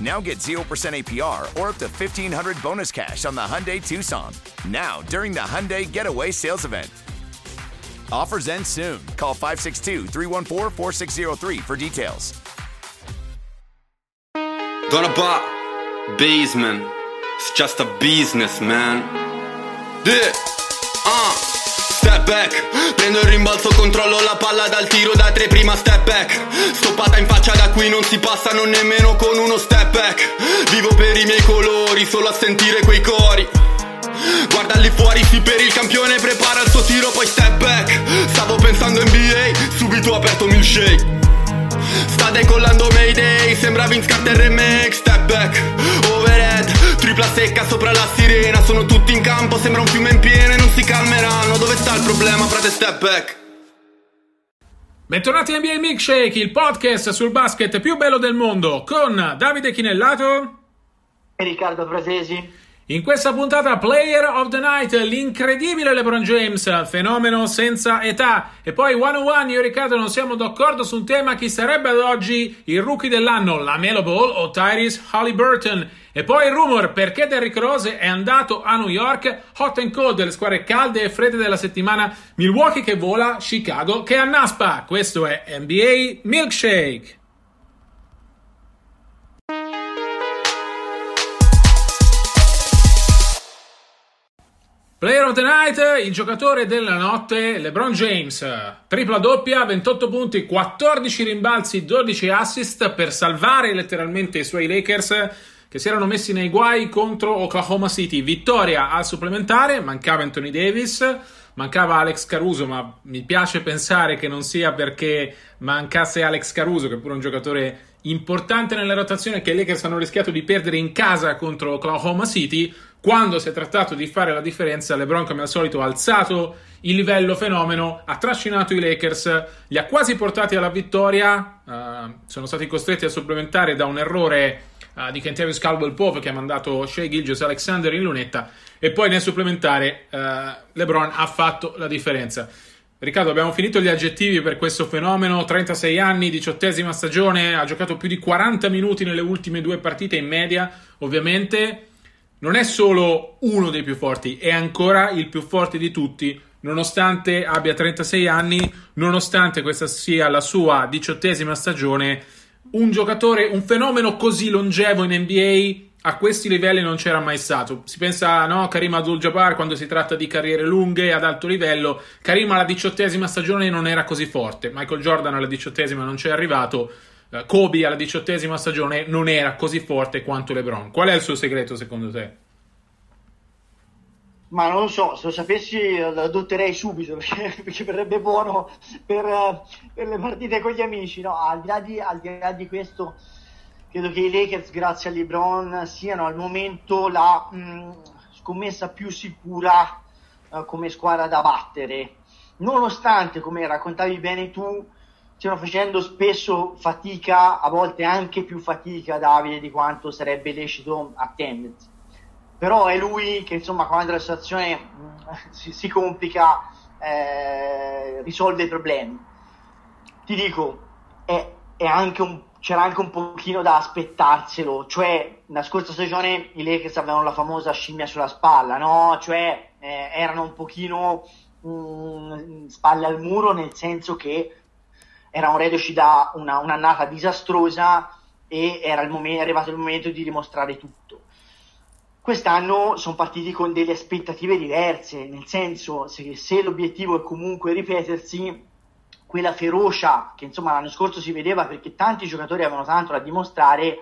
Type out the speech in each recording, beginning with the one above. Now get 0% APR or up to $1,500 bonus cash on the Hyundai Tucson. Now, during the Hyundai Getaway Sales Event. Offers end soon. Call 562-314-4603 for details. Don't about basement. It's just a business, man. Yeah. Step back, prendo il rimbalzo, controllo la palla dal tiro da tre, prima step back, stoppata in faccia, da qui non si passano nemmeno con uno step back, vivo per i miei colori, solo a sentire quei cori, guarda lì fuori, sì per il campione, prepara il suo tiro, poi step back, stavo pensando NBA, subito ho aperto milkshake, sta decollando Mayday, sembra Vince Carter remake, step back, overhead, tripla secca sopra la sirena, sono tutti in campo, sembra un fiume in piena e non si calmeranno, dove sta il problema, frate, step back. Bentornati a NBA Milkshake, il podcast sul basket più bello del mondo, con Davide Chinellato e Riccardo Frasesi. In questa puntata Player of the Night, l'incredibile LeBron James, fenomeno senza età. E poi 101, io e Riccardo non siamo d'accordo su un tema, chi sarebbe ad oggi il rookie dell'anno, LaMelo Ball o Tyrese Haliburton. E poi il rumor, perché Derrick Rose è andato a New York, hot and cold, le squadre calde e fredde della settimana, Milwaukee che vola, Chicago che annaspa. Questo è NBA Milkshake. Player of the Night, il giocatore della notte, LeBron James, tripla doppia, 28 punti, 14 rimbalzi, 12 assist per salvare letteralmente i suoi Lakers che si erano messi nei guai contro Oklahoma City. Vittoria al supplementare, mancava Anthony Davis, mancava Alex Caruso, ma mi piace pensare che non sia perché mancasse Alex Caruso, che è pure un giocatore importante nella rotazione, che i Lakers hanno rischiato di perdere in casa contro Oklahoma City. Quando si è trattato di fare la differenza, LeBron, come al solito, ha alzato il livello, fenomeno, ha trascinato i Lakers, li ha quasi portati alla vittoria, sono stati costretti a supplementare da un errore di Kentavious Caldwell-Pope che ha mandato Shai Gilgeous-Alexander in lunetta, e poi nel supplementare LeBron ha fatto la differenza. Riccardo, abbiamo finito gli aggettivi per questo fenomeno, 36 anni, 18esima stagione, ha giocato più di 40 minuti nelle ultime due partite in media, ovviamente. Non è solo uno dei più forti, è ancora il più forte di tutti, nonostante abbia 36 anni, nonostante questa sia la sua 18esima stagione. Un giocatore, un fenomeno così longevo in NBA, a questi livelli non c'era mai stato. Si pensa, no, Kareem Abdul-Jabbar quando si tratta di carriere lunghe ad alto livello. Kareem alla 18esima stagione non era così forte, Michael Jordan alla 18esima non c'è arrivato, Kobe alla 18esima stagione non era così forte quanto LeBron. Qual è il suo segreto secondo te? Ma non lo so, se lo sapessi lo adotterei subito, perché verrebbe buono per le partite con gli amici, no? Al di là di questo, credo che i Lakers grazie a LeBron siano al momento la scommessa più sicura come squadra da battere, nonostante, come raccontavi bene tu, stiamo facendo spesso fatica, a volte anche più fatica, Davide, di quanto sarebbe lecito attendersi. Però è lui che, insomma, quando la situazione si complica, risolve i problemi. Ti dico, c'era anche un pochino da aspettarselo, cioè la scorsa stagione i Lakers avevano la famosa scimmia sulla spalla, no? Cioè erano un pochino spalle al muro, nel senso che erano reduci da un'annata disastrosa e è arrivato il momento di dimostrare tutto. Quest'anno sono partiti con delle aspettative diverse, nel senso, se l'obiettivo è comunque ripetersi, quella ferocia che, insomma, l'anno scorso si vedeva perché tanti giocatori avevano tanto da dimostrare,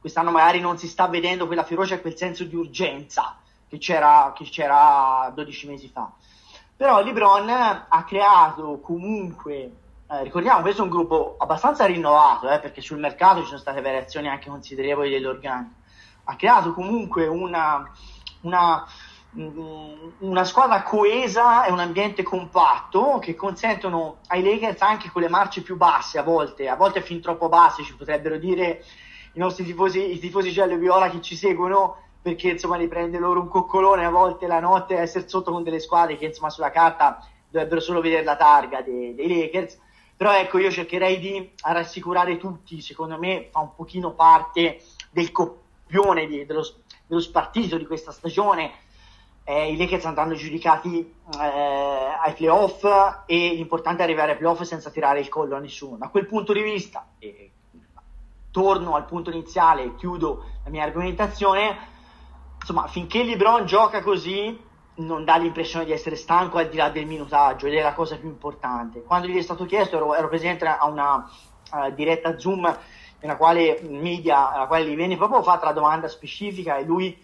quest'anno magari non si sta vedendo quella ferocia e quel senso di urgenza che c'era 12 mesi fa. Però LeBron ha creato comunque, ricordiamo, questo è un gruppo abbastanza rinnovato, perché sul mercato ci sono state variazioni anche considerevoli dell'organico, ha creato comunque una squadra coesa e un ambiente compatto che consentono ai Lakers, anche con le marce più basse, a volte fin troppo basse ci potrebbero dire i nostri tifosi, i tifosi giallo e viola che ci seguono, perché insomma li prende loro un coccolone a volte la notte essere sotto con delle squadre che insomma sulla carta dovrebbero solo vedere la targa dei Lakers. Però ecco, io cercherei di rassicurare tutti, secondo me fa un pochino parte del coppione dello spartito di questa stagione. I Lakers andranno giudicati ai playoff, e l'importante è arrivare ai playoff senza tirare il collo a nessuno. Da quel punto di vista, torno al punto iniziale e chiudo la mia argomentazione, insomma, finché LeBron gioca così non dà l'impressione di essere stanco, al di là del minutaggio, ed è la cosa più importante. Quando gli è stato chiesto, ero presente a una diretta Zoom alla quale gli venne proprio fatta la domanda specifica, e lui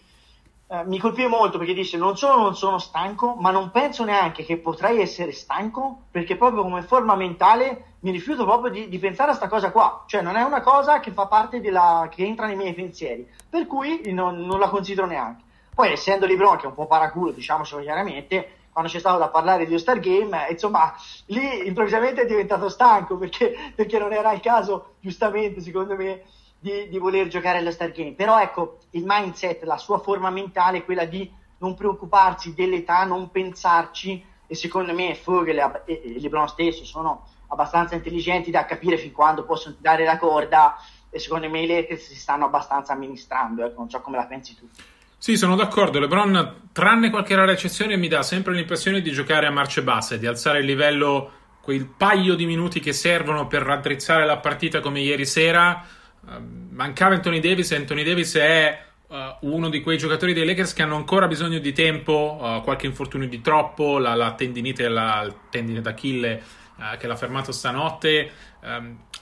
mi colpì molto perché dice: non sono stanco, ma non penso neanche che potrei essere stanco, perché proprio come forma mentale mi rifiuto proprio di pensare a sta cosa qua, cioè non è una cosa che fa parte che entra nei miei pensieri, per cui non la considero neanche. Poi, essendo LeBron che è un po' paraculo, diciamocelo chiaramente, quando c'è stato da parlare di All-Star Game, insomma, lì improvvisamente è diventato stanco perché non era il caso, giustamente secondo me, di voler giocare allo Star Game. Però ecco, il mindset, la sua forma mentale è quella di non preoccuparsi dell'età, non pensarci, e secondo me Fogel e LeBron stesso sono abbastanza intelligenti da capire fin quando possono dare la corda, e secondo me i Lakers si stanno abbastanza amministrando, ecco, non so come la pensi tu. Sì, sono d'accordo. LeBron, tranne qualche rara eccezione, mi dà sempre l'impressione di giocare a marce basse, di alzare il livello quel paio di minuti che servono per raddrizzare la partita, come ieri sera. Mancava Anthony Davis è uno di quei giocatori dei Lakers che hanno ancora bisogno di tempo, qualche infortunio di troppo, il tendine d'Achille che l'ha fermato stanotte.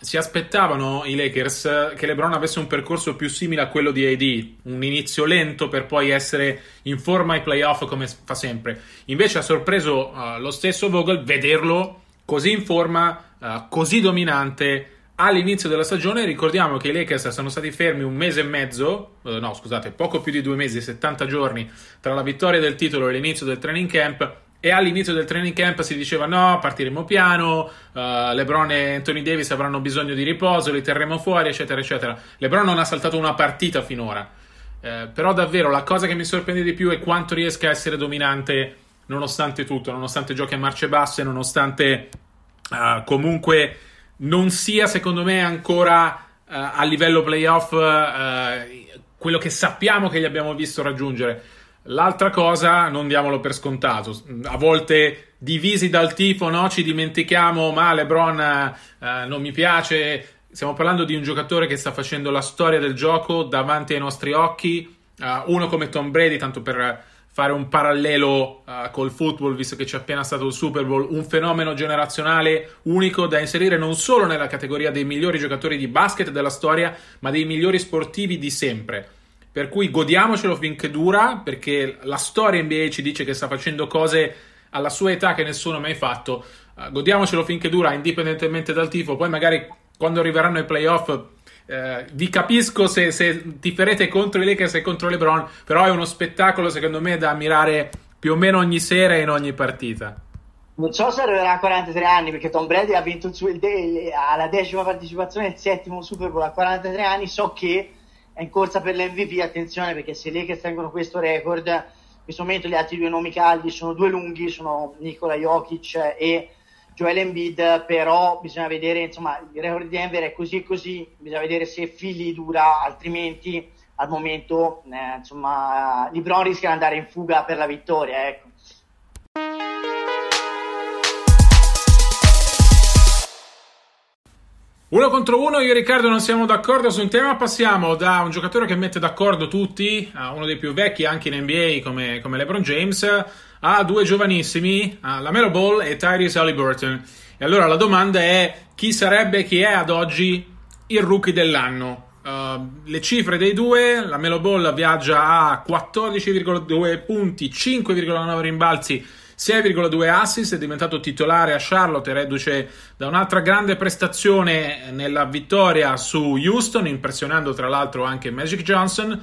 Si aspettavano i Lakers che LeBron avesse un percorso più simile a quello di AD, un inizio lento per poi essere in forma ai playoff come fa sempre. Invece ha sorpreso lo stesso Vogel vederlo così in forma, così dominante all'inizio della stagione. Ricordiamo che i Lakers sono stati fermi poco più di 2 mesi, 70 giorni tra la vittoria del titolo e l'inizio del training camp, e all'inizio del training camp si diceva: no, partiremo piano, LeBron e Anthony Davis avranno bisogno di riposo, li terremo fuori, eccetera eccetera. LeBron non ha saltato una partita finora, però davvero la cosa che mi sorprende di più è quanto riesca a essere dominante nonostante tutto, nonostante giochi a marce basse, nonostante comunque non sia, secondo me, ancora a livello playoff quello che sappiamo che gli abbiamo visto raggiungere. L'altra cosa, non diamolo per scontato, a volte divisi dal tifo, no? Ci dimentichiamo, ma LeBron non mi piace. Stiamo parlando di un giocatore che sta facendo la storia del gioco davanti ai nostri occhi, uno come Tom Brady, tanto per fare un parallelo col football, visto che c'è appena stato il Super Bowl, un fenomeno generazionale unico da inserire non solo nella categoria dei migliori giocatori di basket della storia, ma dei migliori sportivi di sempre. Per cui godiamocelo finché dura, perché la storia NBA ci dice che sta facendo cose alla sua età che nessuno ha mai fatto. Godiamocelo finché dura, indipendentemente dal tifo. Poi magari quando arriveranno i playoff, vi capisco se tiferete contro i Lakers e contro LeBron, però è uno spettacolo secondo me da ammirare più o meno ogni sera e in ogni partita. Non so se arriverà a 43 anni, perché Tom Brady ha vinto alla 10ª partecipazione il 7º Super Bowl a 43 anni, so che è in corsa per l'MVP, attenzione, perché se i Lakers tengono questo record, in questo momento gli altri due nomi caldi sono due lunghi, sono Nikola Jokic e Joel Embiid, però bisogna vedere, insomma, il record di Denver è così e così, bisogna vedere se Philly dura, altrimenti al momento insomma LeBron rischia di andare in fuga per la vittoria, ecco. Uno contro uno, io e Riccardo non siamo d'accordo su un tema. Passiamo da un giocatore che mette d'accordo tutti, a uno dei più vecchi anche in NBA come LeBron James, a due giovanissimi, a LaMelo Ball e Tyrese Haliburton. E allora la domanda è: chi è ad oggi il rookie dell'anno? Le cifre dei due: LaMelo Ball viaggia a 14,2 punti, 5,9 rimbalzi, 6,2 assist, è diventato titolare a Charlotte, reduce da un'altra grande prestazione nella vittoria su Houston, impressionando tra l'altro anche Magic Johnson.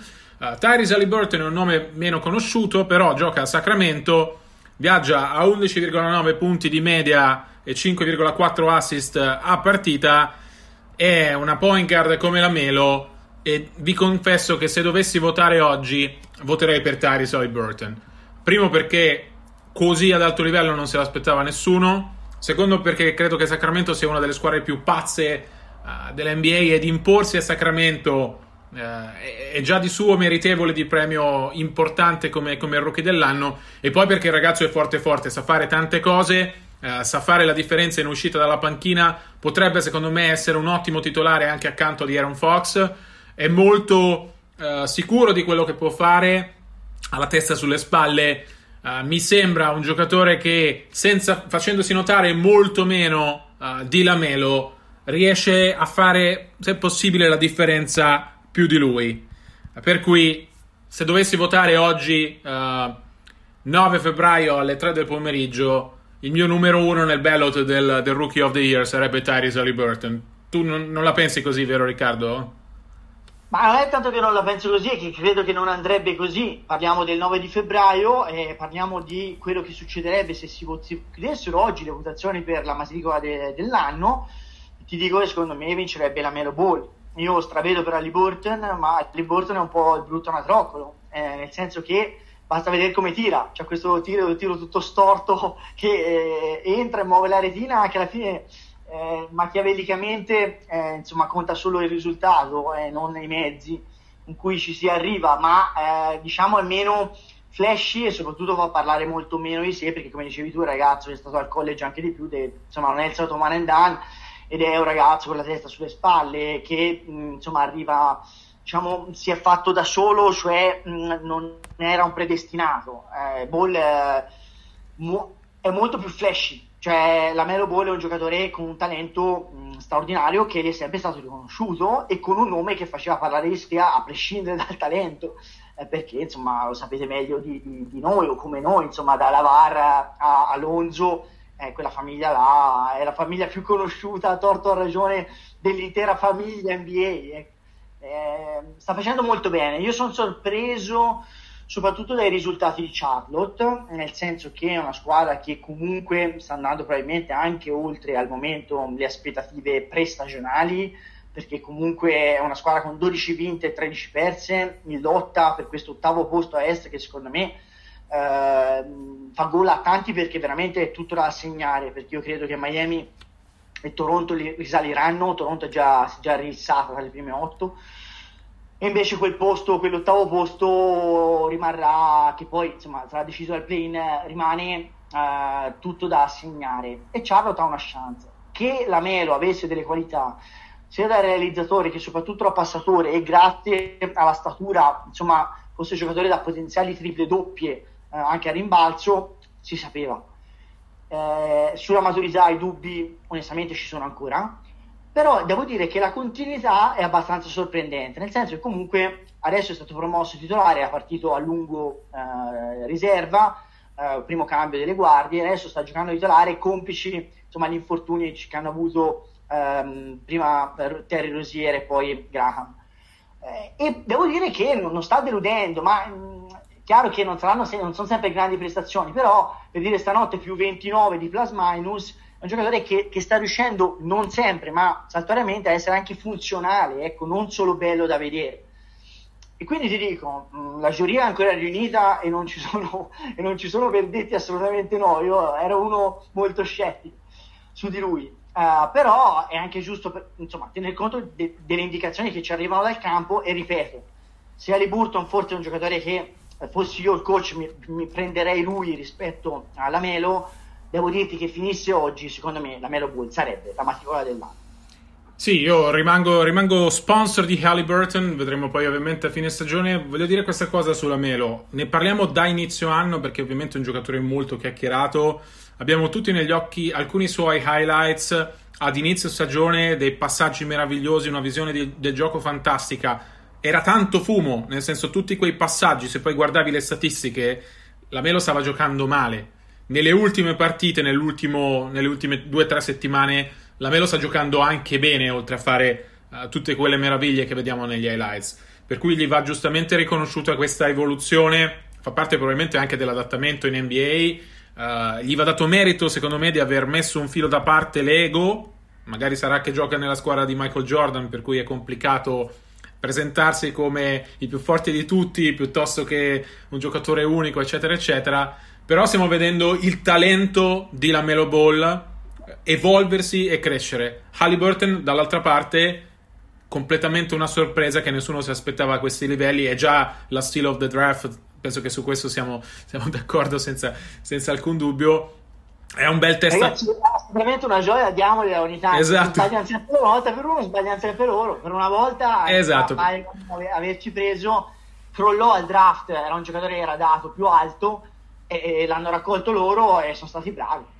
Tyrese Haliburton è un nome meno conosciuto, però gioca a Sacramento, viaggia a 11,9 punti di media e 5,4 assist a partita. È una point guard come LaMelo e vi confesso che se dovessi votare oggi voterei per Tyrese Haliburton, primo perché così ad alto livello non se l'aspettava nessuno, secondo perché credo che Sacramento sia una delle squadre più pazze dell'NBA ed imporsi a Sacramento è già di suo meritevole di premio importante come rookie dell'anno, e poi perché il ragazzo è forte, sa fare tante cose, sa fare la differenza in uscita dalla panchina, potrebbe secondo me essere un ottimo titolare anche accanto di Aaron Fox, è molto sicuro di quello che può fare, ha la testa sulle spalle. Mi sembra un giocatore che facendosi notare molto meno di LaMelo riesce a fare, se possibile, la differenza più di lui, per cui se dovessi votare oggi 9 febbraio alle 3 del pomeriggio il mio numero uno nel ballot del Rookie of the Year sarebbe Tyrese Haliburton. Tu non la pensi così, vero Riccardo? Ma non è tanto che non la penso così, è che credo che non andrebbe così. Parliamo del 9 di febbraio e parliamo di quello che succederebbe se si chiudessero oggi le votazioni per la matricola dell'anno. Ti dico che secondo me vincerebbe LaMelo Ball. Io stravedo per Haliburton, ma Haliburton è un po' il brutto anatroccolo, nel senso che basta vedere come tira. C'è questo tiro tutto storto che entra e muove la retina, che alla fine... machiavellicamente insomma conta solo il risultato, non i mezzi in cui ci si arriva, ma diciamo è meno flashy e soprattutto fa parlare molto meno di sé, perché come dicevi tu il ragazzo è stato al college anche di più, insomma non è il solito man and done, ed è un ragazzo con la testa sulle spalle che insomma arriva, diciamo si è fatto da solo, cioè non era un predestinato. Ball è molto più flashy. Cioè LaMelo Ball è un giocatore con un talento straordinario che gli è sempre stato riconosciuto e con un nome che faceva parlare di sé a prescindere dal talento, perché insomma lo sapete meglio di noi o come noi, insomma da Lavar a Alonso, quella famiglia là è la famiglia più conosciuta a torto o a ragione dell'intera famiglia NBA. Sta facendo molto bene, io sono sorpreso soprattutto dai risultati di Charlotte, nel senso che è una squadra che comunque sta andando probabilmente anche oltre al momento le aspettative prestagionali, perché comunque è una squadra con 12 vinte e 13 perse, in lotta per questo ottavo posto a est che secondo me fa gol a tanti, perché veramente è tutto da assegnare, perché io credo che Miami e Toronto risaliranno, Toronto è già rissata dalle prime 8, e invece quell'ottavo posto rimarrà, che poi insomma sarà deciso dal play-in, rimane tutto da assegnare, e Charlotte ha una chance. Che LaMelo avesse delle qualità sia da realizzatore che soprattutto da passatore, e grazie alla statura insomma fosse giocatore da potenziali triple doppie anche a rimbalzo, si sapeva. Sulla maturità i dubbi onestamente ci sono ancora, però devo dire che la continuità è abbastanza sorprendente, nel senso che comunque adesso è stato promosso titolare, ha partito a lungo riserva, primo cambio delle guardie, adesso sta giocando titolare, complici insomma gli infortuni che hanno avuto prima Terry Rozier e poi Graham, e devo dire che non sta deludendo, ma è chiaro che non sono sempre grandi prestazioni, però per dire stanotte più 29 di plus minus, è un giocatore che sta riuscendo, non sempre, ma saltuariamente, a essere anche funzionale, ecco, non solo bello da vedere. E quindi ti dico, la giuria è ancora riunita e non ci sono verdetti assolutamente no, io ero uno molto scettico su di lui. Però è anche giusto, insomma, tener conto delle indicazioni che ci arrivano dal campo, e ripeto, se Haliburton forse è un giocatore che, fossi io il coach, mi prenderei lui rispetto a LaMelo, devo dirti che finisse oggi, secondo me, LaMelo Ball sarebbe la matricola dell'anno. Sì, io rimango sponsor di Haliburton, vedremo poi ovviamente a fine stagione. Voglio dire questa cosa su LaMelo, ne parliamo da inizio anno perché ovviamente è un giocatore molto chiacchierato, abbiamo tutti negli occhi alcuni suoi highlights, ad inizio stagione dei passaggi meravigliosi, una visione del gioco fantastica, era tanto fumo, nel senso tutti quei passaggi, se poi guardavi le statistiche, LaMelo stava giocando male. Nelle ultime partite, nelle ultime 2-3 settimane, LaMelo sta giocando anche bene, oltre a fare tutte quelle meraviglie che vediamo negli highlights. Per cui gli va giustamente riconosciuta questa evoluzione, fa parte probabilmente anche dell'adattamento in NBA, gli va dato merito secondo me di aver messo un filo da parte l'ego, magari sarà che gioca nella squadra di Michael Jordan, per cui è complicato presentarsi come il più forte di tutti, piuttosto che un giocatore unico, eccetera, eccetera. Però stiamo vedendo il talento di LaMelo Ball evolversi e crescere. Haliburton, dall'altra parte, completamente una sorpresa che nessuno si aspettava a questi livelli. È già la steal of the draft, penso che su questo siamo d'accordo senza alcun dubbio. È un bel testa. Ragazzi, veramente una gioia, diamogliela ogni tanto. Esatto. Sbaglianza per volta, per uno sbaglianza per loro. Per una volta, esatto, averci preso, crollò al draft, era un giocatore che era dato più alto, e l'hanno raccolto loro e sono stati bravi.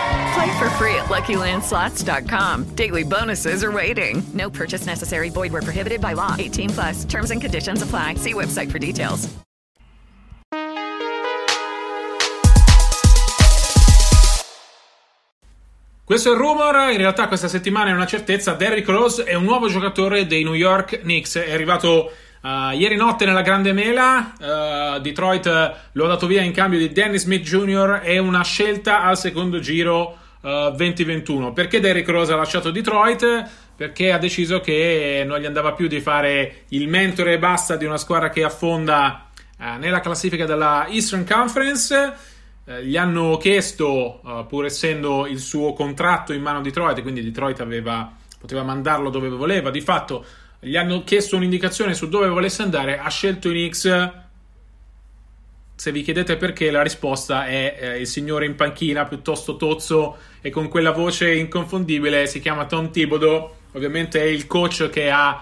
Play for free at LuckyLandSlots.com. Daily bonuses are waiting. No purchase necessary. Void where prohibited by law. 18 plus. Terms and conditions apply. See website for details. Questo è il rumor, in realtà questa settimana è una certezza. Derrick Rose è un nuovo giocatore dei New York Knicks. È arrivato... ieri notte nella grande mela, Detroit lo ha dato via in cambio di Dennis Smith Jr. e una scelta al secondo giro 2021. Perché Derrick Rose ha lasciato Detroit? Perché ha deciso che non gli andava più di fare il mentore e basta di una squadra che affonda nella classifica della Eastern Conference. Gli hanno chiesto, pur essendo il suo contratto in mano a Detroit, quindi Detroit poteva mandarlo dove voleva, di fatto gli hanno chiesto un'indicazione su dove volesse andare, ha scelto i Knicks. Se vi chiedete perché, la risposta è il signore in panchina, piuttosto tozzo e con quella voce inconfondibile, si chiama Tom Thibodeau, ovviamente è il coach che ha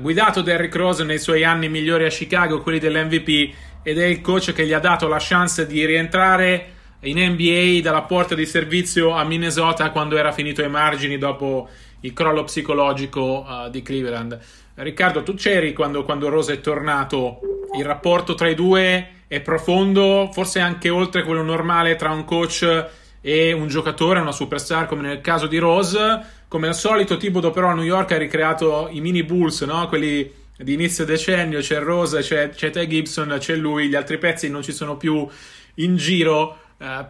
guidato Derrick Rose nei suoi anni migliori a Chicago, quelli dell'MVP, ed è il coach che gli ha dato la chance di rientrare in NBA dalla porta di servizio a Minnesota quando era finito ai margini dopo il crollo psicologico di Cleveland. Riccardo, tu c'eri quando Rose è tornato, il rapporto tra i due è profondo, forse anche oltre quello normale tra un coach e un giocatore, una superstar come nel caso di Rose. Come al solito Thibodeau però a New York ha ricreato i mini Bulls, no? Quelli di inizio decennio, c'è Rose, c'è Ty Gibson, c'è lui, gli altri pezzi non ci sono più in giro.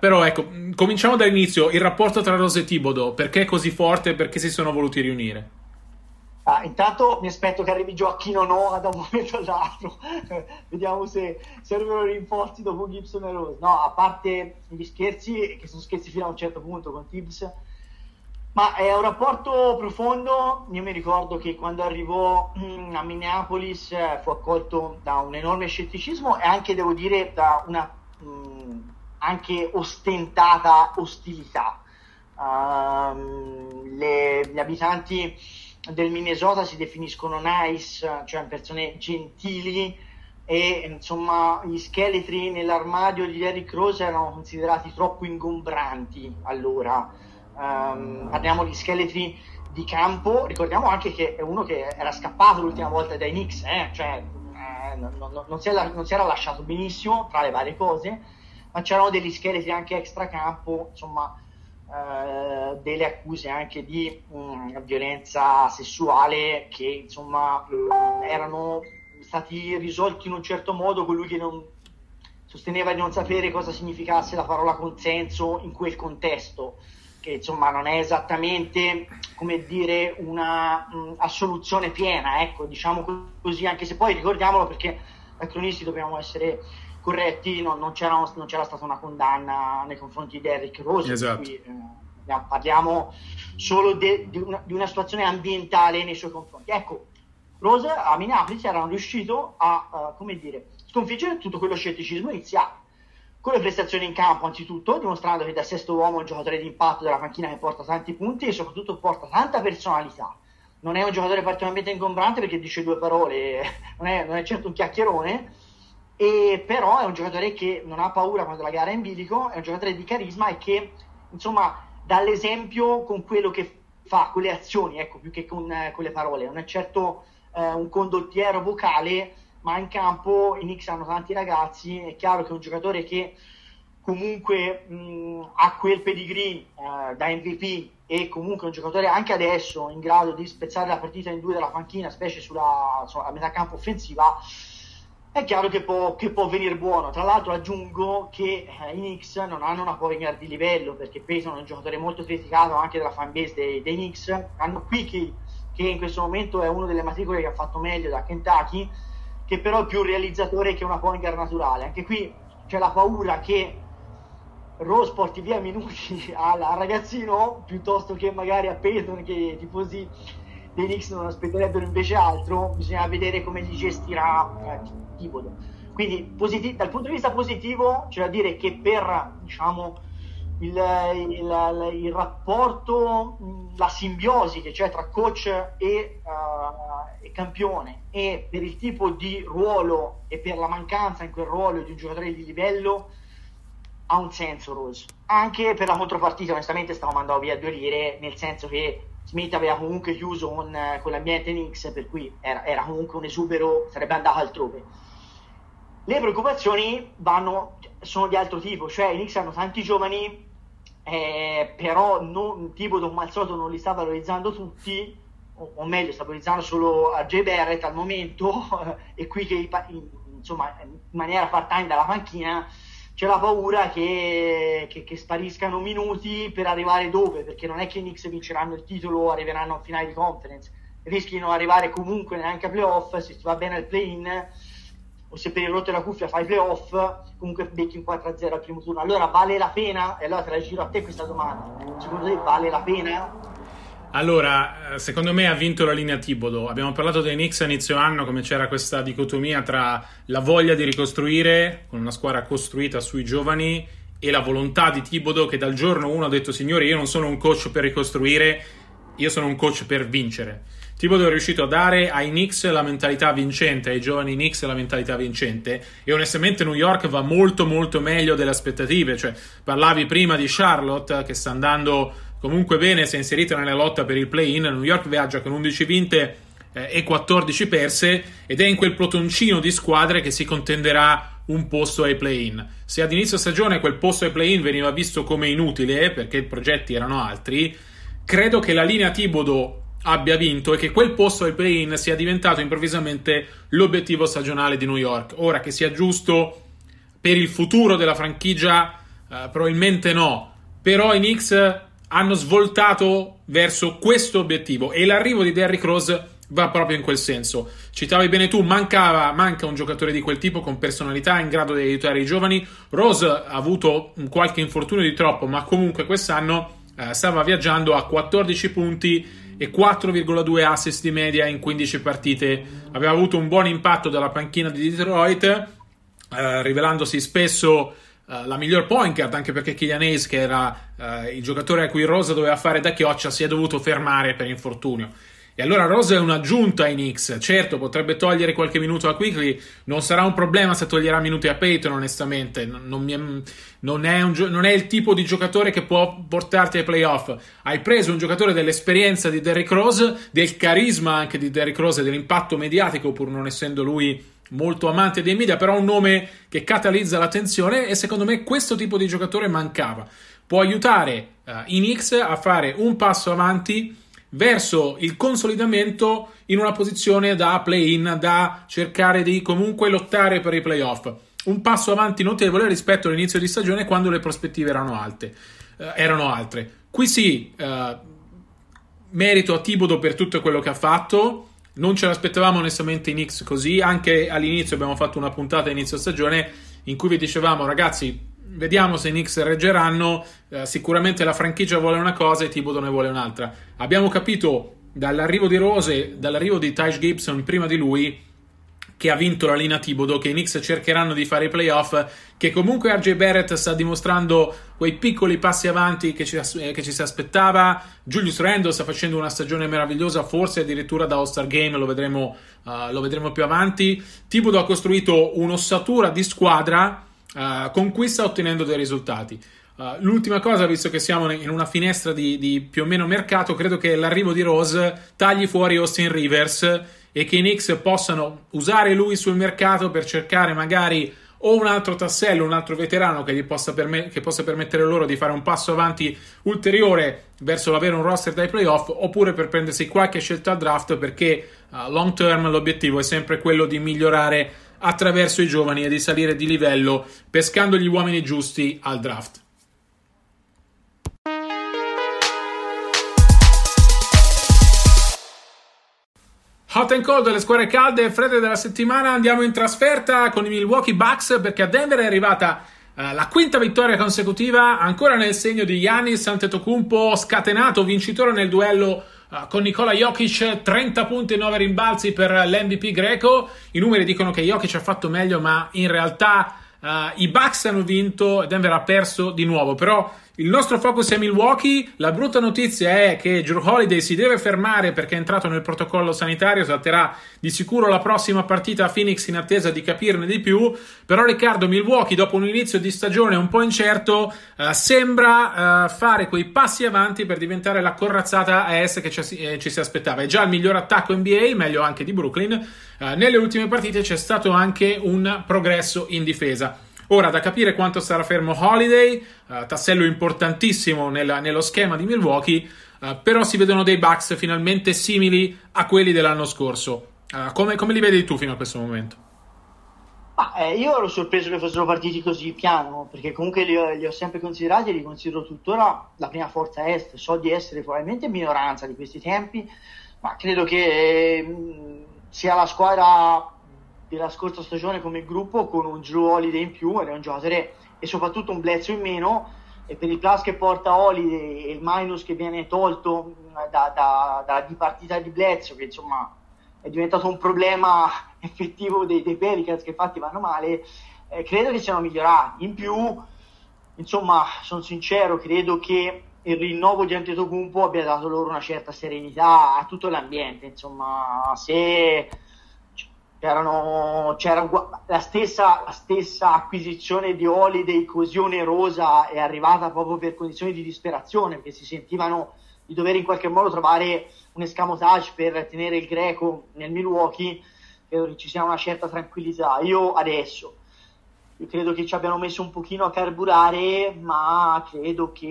Però ecco, cominciamo dall'inizio, il rapporto tra Rose e Thibodeau, perché è così forte, perché si sono voluti riunire? Intanto mi aspetto che arrivi Gioacchino Noah da un momento all'altro vediamo se servono rinforzi dopo Gibson e Rose. No, a parte gli scherzi, che sono scherzi fino a un certo punto con Tibbs, ma è un rapporto profondo. Io mi ricordo che quando arrivò a Minneapolis fu accolto da un enorme scetticismo e anche, devo dire, da una anche ostentata ostilità. Gli abitanti del Minnesota si definiscono nice, cioè persone gentili, e insomma gli scheletri nell'armadio di Derrick Rose erano considerati troppo ingombranti. Allora parliamo di scheletri di campo, ricordiamo anche che è uno che era scappato l'ultima volta dai Knicks, non si era lasciato benissimo, tra le varie cose, ma c'erano degli scheletri anche extracampo, insomma delle accuse anche di violenza sessuale che insomma erano stati risolti in un certo modo. Colui che non sosteneva di non sapere cosa significasse la parola consenso in quel contesto, che insomma non è esattamente, come dire, una assoluzione piena, ecco, diciamo così, anche se poi ricordiamolo, perché da cronisti dobbiamo essere corretti, non c'era stata una condanna nei confronti di Derrick Rose. Esatto. Cui, parliamo solo di una situazione ambientale nei suoi confronti. Ecco, Rose a Minneapolis erano riuscito a sconfiggere tutto quello scetticismo iniziale, con le prestazioni in campo anzitutto, dimostrando che da sesto uomo è un giocatore di impatto della panchina che porta tanti punti e soprattutto porta tanta personalità. Non è un giocatore particolarmente ingombrante perché dice due parole, non è certo un chiacchierone, e però è un giocatore che non ha paura quando la gara è in bilico, è un giocatore di carisma e che insomma dà l'esempio con quello che fa, con le azioni, ecco, più che con le parole. Non è certo un condottiero vocale, ma in campo i Knicks hanno tanti ragazzi. È chiaro che è un giocatore che comunque ha quel pedigree da MVP, e comunque è un giocatore anche adesso in grado di spezzare la partita in due dalla panchina, specie a metà campo offensiva. È chiaro che può venire buono. Tra l'altro aggiungo che i Knicks non hanno una point di livello, perché Payton è un giocatore molto criticato anche dalla fanbase dei Knicks. Hanno Quickley, che in questo momento è uno delle matricole che ha fatto meglio da Kentucky, che però è più un realizzatore che una point naturale. Anche qui c'è la paura che Rose porti via minuti al ragazzino piuttosto che magari a Payton, che i tifosi dei Knicks non aspetterebbero invece altro. Bisogna vedere come gli gestirà Thibodeau. Quindi dal punto di vista positivo c'è da dire che per il rapporto, la simbiosi che c'è tra coach e campione, e per il tipo di ruolo e per la mancanza in quel ruolo di un giocatore di livello, ha un senso Rose. Anche per la contropartita onestamente stavo mandando via due lire, nel senso che Smith aveva comunque chiuso con l'ambiente Knicks, per cui era comunque un esubero, sarebbe andato altrove. Le preoccupazioni sono di altro tipo, cioè i Knicks hanno tanti giovani, però Thibodeau come al solito non li sta valorizzando tutti, o meglio sta valorizzando solo a J. Barrett al momento, e qui che insomma in maniera part time dalla panchina c'è la paura che spariscano minuti per arrivare dove, perché non è che i Knicks vinceranno il titolo o arriveranno a finale di conference, rischiano di arrivare comunque neanche a playoff. Se ti va bene al play-in o se per il rotto della cuffia fai playoff, comunque becchi un 4-0 al primo turno. Allora vale la pena? E allora te la giro a te questa domanda: secondo te vale la pena? Allora, secondo me ha vinto la linea Thibodeau. Abbiamo parlato dei Knicks a inizio anno, come c'era questa dicotomia tra la voglia di ricostruire con una squadra costruita sui giovani e la volontà di Thibodeau, che dal giorno 1 ha detto: signori, io non sono un coach per ricostruire, io sono un coach per vincere. Thibodeau è riuscito a dare ai Knicks la mentalità vincente, ai giovani Knicks la mentalità vincente, e onestamente New York va molto molto meglio delle aspettative. Cioè, parlavi prima di Charlotte che sta andando comunque bene, si è inserita nella lotta per il play-in. New York viaggia con 11 vinte e 14 perse, ed è in quel protoncino di squadre che si contenderà un posto ai play-in. Se ad inizio stagione quel posto ai play-in veniva visto come inutile perché i progetti erano altri, credo che la linea Thibodeau abbia vinto e che quel posto ai play-in sia diventato improvvisamente l'obiettivo stagionale di New York. Ora, che sia giusto per il futuro della franchigia probabilmente no, però i Knicks hanno svoltato verso questo obiettivo e l'arrivo di Derrick Rose va proprio in quel senso. Citavi bene tu, manca un giocatore di quel tipo, con personalità, in grado di aiutare i giovani. Rose ha avuto qualche infortunio di troppo, ma comunque quest'anno stava viaggiando a 14 punti e 4,2 assist di media in 15 partite. Aveva avuto un buon impatto dalla panchina di Detroit, rivelandosi spesso la miglior point guard, anche perché Killian Hayes, che era il giocatore a cui Rosa doveva fare da chioccia, si è dovuto fermare per infortunio. E allora Rose è un'aggiunta ai Knicks. Certo, potrebbe togliere qualche minuto a Quickley, non sarà un problema se toglierà minuti a Payton, onestamente. Non è il tipo di giocatore che può portarti ai playoff. Hai preso un giocatore dell'esperienza di Derrick Rose, del carisma anche di Derrick Rose e dell'impatto mediatico, pur non essendo lui molto amante dei media, però un nome che catalizza l'attenzione, e secondo me questo tipo di giocatore mancava. Può aiutare i Knicks a fare un passo avanti verso il consolidamento in una posizione da play-in, da cercare di comunque lottare per i playoff. Un passo avanti notevole rispetto all'inizio di stagione, quando le prospettive erano alte, erano altre. Qui sì, merito a Thibodeau per tutto quello che ha fatto. Non ce l'aspettavamo onestamente i Knicks così. Anche all'inizio abbiamo fatto una puntata inizio stagione in cui vi dicevamo: ragazzi, vediamo se i Knicks reggeranno, sicuramente la franchigia vuole una cosa e Thibodeau ne vuole un'altra. Abbiamo capito dall'arrivo di Rose, dall'arrivo di Taj Gibson prima di lui, che ha vinto la linea Thibodeau, che i Knicks cercheranno di fare i playoff, che comunque RJ Barrett sta dimostrando quei piccoli passi avanti che ci si aspettava. Julius Randle sta facendo una stagione meravigliosa, forse addirittura da All-Star Game, lo vedremo più avanti. Thibodeau ha costruito un'ossatura di squadra con cui sta ottenendo dei risultati. L'ultima cosa, visto che siamo in una finestra di più o meno mercato, credo che l'arrivo di Rose tagli fuori Austin Rivers e che i Knicks possano usare lui sul mercato per cercare magari o un altro tassello, un altro veterano che possa permettere loro di fare un passo avanti ulteriore verso l'avere un roster dai playoff, oppure per prendersi qualche scelta al draft, perché long term l'obiettivo è sempre quello di migliorare attraverso i giovani e di salire di livello pescando gli uomini giusti al draft. Hot and cold, le squadre calde e fredde della settimana. Andiamo in trasferta con i Milwaukee Bucks, perché a Denver è arrivata la quinta vittoria consecutiva, ancora nel segno di Giannis Antetokounmpo, scatenato, vincitore nel duello con Nikola Jokic, 30 punti e 9 rimbalzi per l'MVP greco. I numeri dicono che Jokic ha fatto meglio, ma in realtà i Bucks hanno vinto e Denver ha perso di nuovo. Però il nostro focus è Milwaukee. La brutta notizia è che Jrue Holiday si deve fermare perché è entrato nel protocollo sanitario, salterà di sicuro la prossima partita a Phoenix in attesa di capirne di più. Però Riccardo, Milwaukee dopo un inizio di stagione un po' incerto sembra fare quei passi avanti per diventare la corazzata a est che ci si aspettava. È già il miglior attacco NBA, meglio anche di Brooklyn. Nelle ultime partite c'è stato anche un progresso in difesa. Ora, da capire quanto sarà fermo Holiday, tassello importantissimo nello schema di Milwaukee, però si vedono dei Bucks finalmente simili a quelli dell'anno scorso. Come li vedi tu fino a questo momento? Io ero sorpreso che fossero partiti così piano, perché comunque li ho sempre considerati e li considero tuttora la prima forza est. So di essere probabilmente in minoranza di questi tempi, ma credo che sia la squadra della scorsa stagione come gruppo, con un Jrue Holiday in più, ed è un giocatore, e soprattutto un Bledsoe in meno, e per il plus che porta Holiday e il minus che viene tolto da di partita di Bledsoe, che insomma è diventato un problema effettivo dei Pelicans, che infatti vanno male, credo che siano migliorati. In più, insomma, sono sincero, credo che il rinnovo di Antetokounmpo abbia dato loro una certa serenità a tutto l'ambiente. Insomma, se c'era la stessa acquisizione di Holiday così onerosa è arrivata proprio per condizioni di disperazione, perché si sentivano di dover in qualche modo trovare un escamotage per tenere il greco nel Milwaukee. Credo che ci sia una certa tranquillità. Io credo che ci abbiano messo un pochino a carburare, ma credo che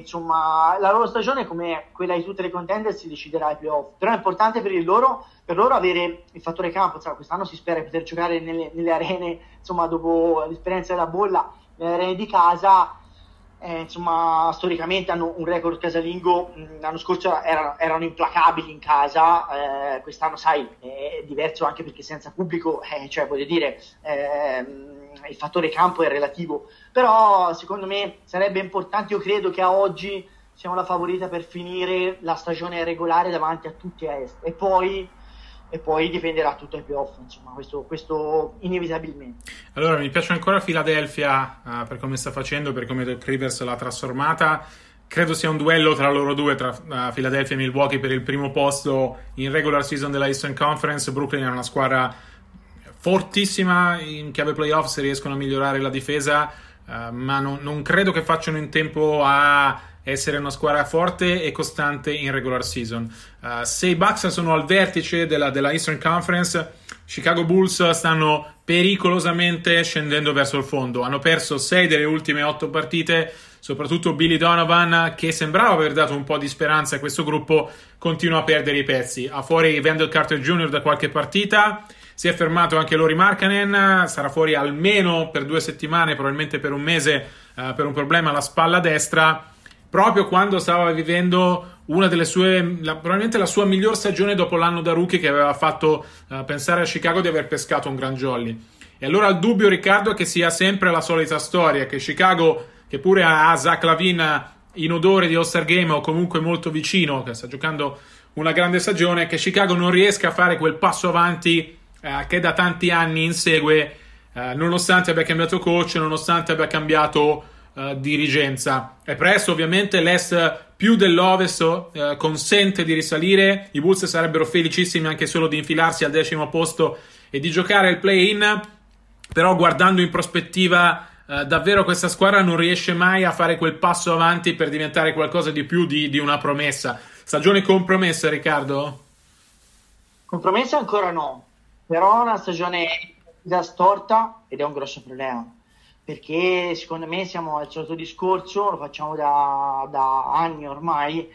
insomma la loro stagione, come quella di tutte le contender, si deciderà ai playoff. Però è importante per loro avere il fattore campo. Cioè, quest'anno si spera di poter giocare nelle arene, insomma, dopo l'esperienza della bolla, nelle arene di casa. Insomma, storicamente hanno un record casalingo. L'anno scorso erano implacabili in casa, quest'anno sai è diverso, anche perché senza pubblico, cioè voglio dire, il fattore campo è relativo. Però secondo me sarebbe importante, io credo che a oggi siamo la favorita per finire la stagione regolare davanti a tutti a est, e poi dipenderà tutto ai playoff, insomma, questo inevitabilmente. Allora, mi piace ancora Philadelphia per come sta facendo, per come Doc Rivers l'ha trasformata. Credo sia un duello tra loro due, tra Philadelphia e Milwaukee per il primo posto in regular season della Eastern Conference. Brooklyn è una squadra fortissima in chiave playoff se riescono a migliorare la difesa, ma non credo che facciano in tempo a essere una squadra forte e costante in regular season. Se i Bucks sono al vertice della Eastern Conference, Chicago Bulls stanno pericolosamente scendendo verso il fondo. Hanno perso 6 delle ultime 8 partite. Soprattutto Billy Donovan, che sembrava aver dato un po' di speranza a questo gruppo, continua a perdere i pezzi. Ha fuori Wendell Carter Jr. da qualche partita. Si è fermato anche Lauri Markkanen. Sarà fuori almeno per 2 settimane, probabilmente per un mese, per un problema alla spalla destra. Proprio quando stava vivendo una delle sue, probabilmente la sua miglior stagione dopo l'anno da rookie, che aveva fatto pensare a Chicago di aver pescato un gran jolly. E allora il dubbio, Riccardo, è che sia sempre la solita storia, che Chicago, che pure ha Zach LaVine in odore di All-Star Game o comunque molto vicino, che sta giocando una grande stagione, che Chicago non riesca a fare quel passo avanti che da tanti anni insegue, nonostante abbia cambiato coach, nonostante abbia cambiato dirigenza. È presto, ovviamente l'Est più dell'Ovest consente di risalire. I Bulls sarebbero felicissimi anche solo di infilarsi al 10° posto e di giocare il play-in, però guardando in prospettiva davvero questa squadra non riesce mai a fare quel passo avanti per diventare qualcosa di più di una promessa. Stagione compromessa, Riccardo? Compromessa ancora no, però una stagione da storta ed è un grosso problema. Perché secondo me siamo al solito discorso, lo facciamo da anni ormai,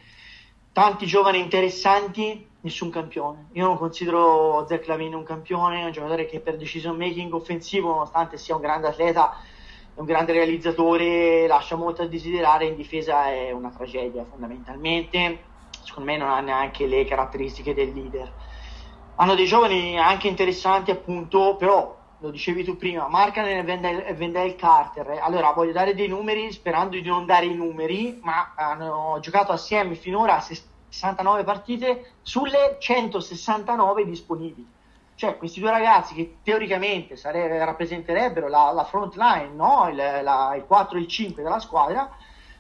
tanti giovani interessanti, nessun campione. Io non considero Zach LaVine un campione, un giocatore che per decision making offensivo, nonostante sia un grande atleta, un grande realizzatore, lascia molto a desiderare, in difesa è una tragedia fondamentalmente, secondo me non ha neanche le caratteristiche del leader. Hanno dei giovani anche interessanti appunto, però lo dicevi tu prima, Markkanen e Wendell Carter. Allora, voglio dare dei numeri sperando di non dare i numeri, ma hanno giocato assieme finora 69 partite sulle 169 disponibili. Cioè, questi due ragazzi che teoricamente rappresenterebbero la front line, no? Il 4 e il 5 della squadra,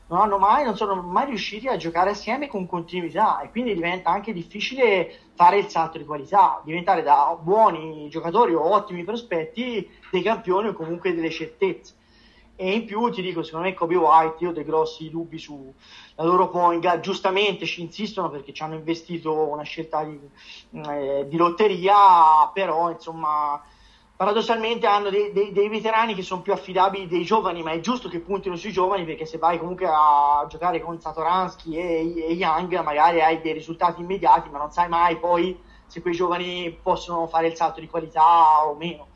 non sono mai riusciti a giocare assieme con continuità, e quindi diventa anche difficile fare il salto di qualità, diventare da buoni giocatori o ottimi prospetti dei campioni o comunque delle certezze. E in più ti dico, secondo me Kobe White, io ho dei grossi dubbi sulla loro point guard. Giustamente ci insistono perché ci hanno investito una scelta di lotteria, però insomma paradossalmente hanno dei veterani che sono più affidabili dei giovani, ma è giusto che puntino sui giovani, perché se vai comunque a giocare con Satoransky e Young magari hai dei risultati immediati, ma non sai mai poi se quei giovani possono fare il salto di qualità o meno.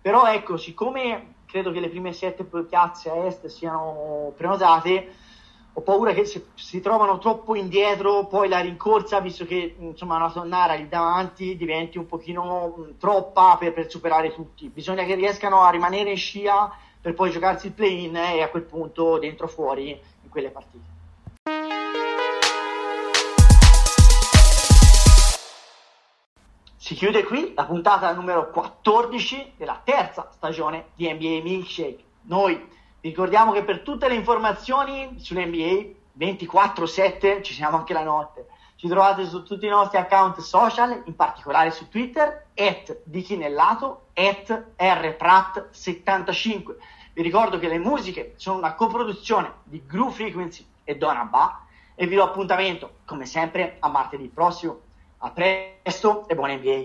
Però ecco, siccome credo che le prime 7 piazze a est siano prenotate, ho paura che se si trovano troppo indietro poi la rincorsa, visto che insomma una tonnara lì davanti diventi un pochino troppa per superare tutti. Bisogna che riescano a rimanere in scia per poi giocarsi il play-in, e a quel punto dentro o fuori in quelle partite. Si chiude qui la puntata numero 14 della 3ª stagione di NBA Milkshake. Noi ricordiamo che per tutte le informazioni sull'NBA 24/7 ci siamo anche la notte. Ci trovate su tutti i nostri account social, in particolare su Twitter @DiChinellato, @RPrat75. Vi ricordo che le musiche sono una coproduzione di Gru Frequency e Donna Ba, e vi do appuntamento come sempre a martedì prossimo. A presto e buona NBA!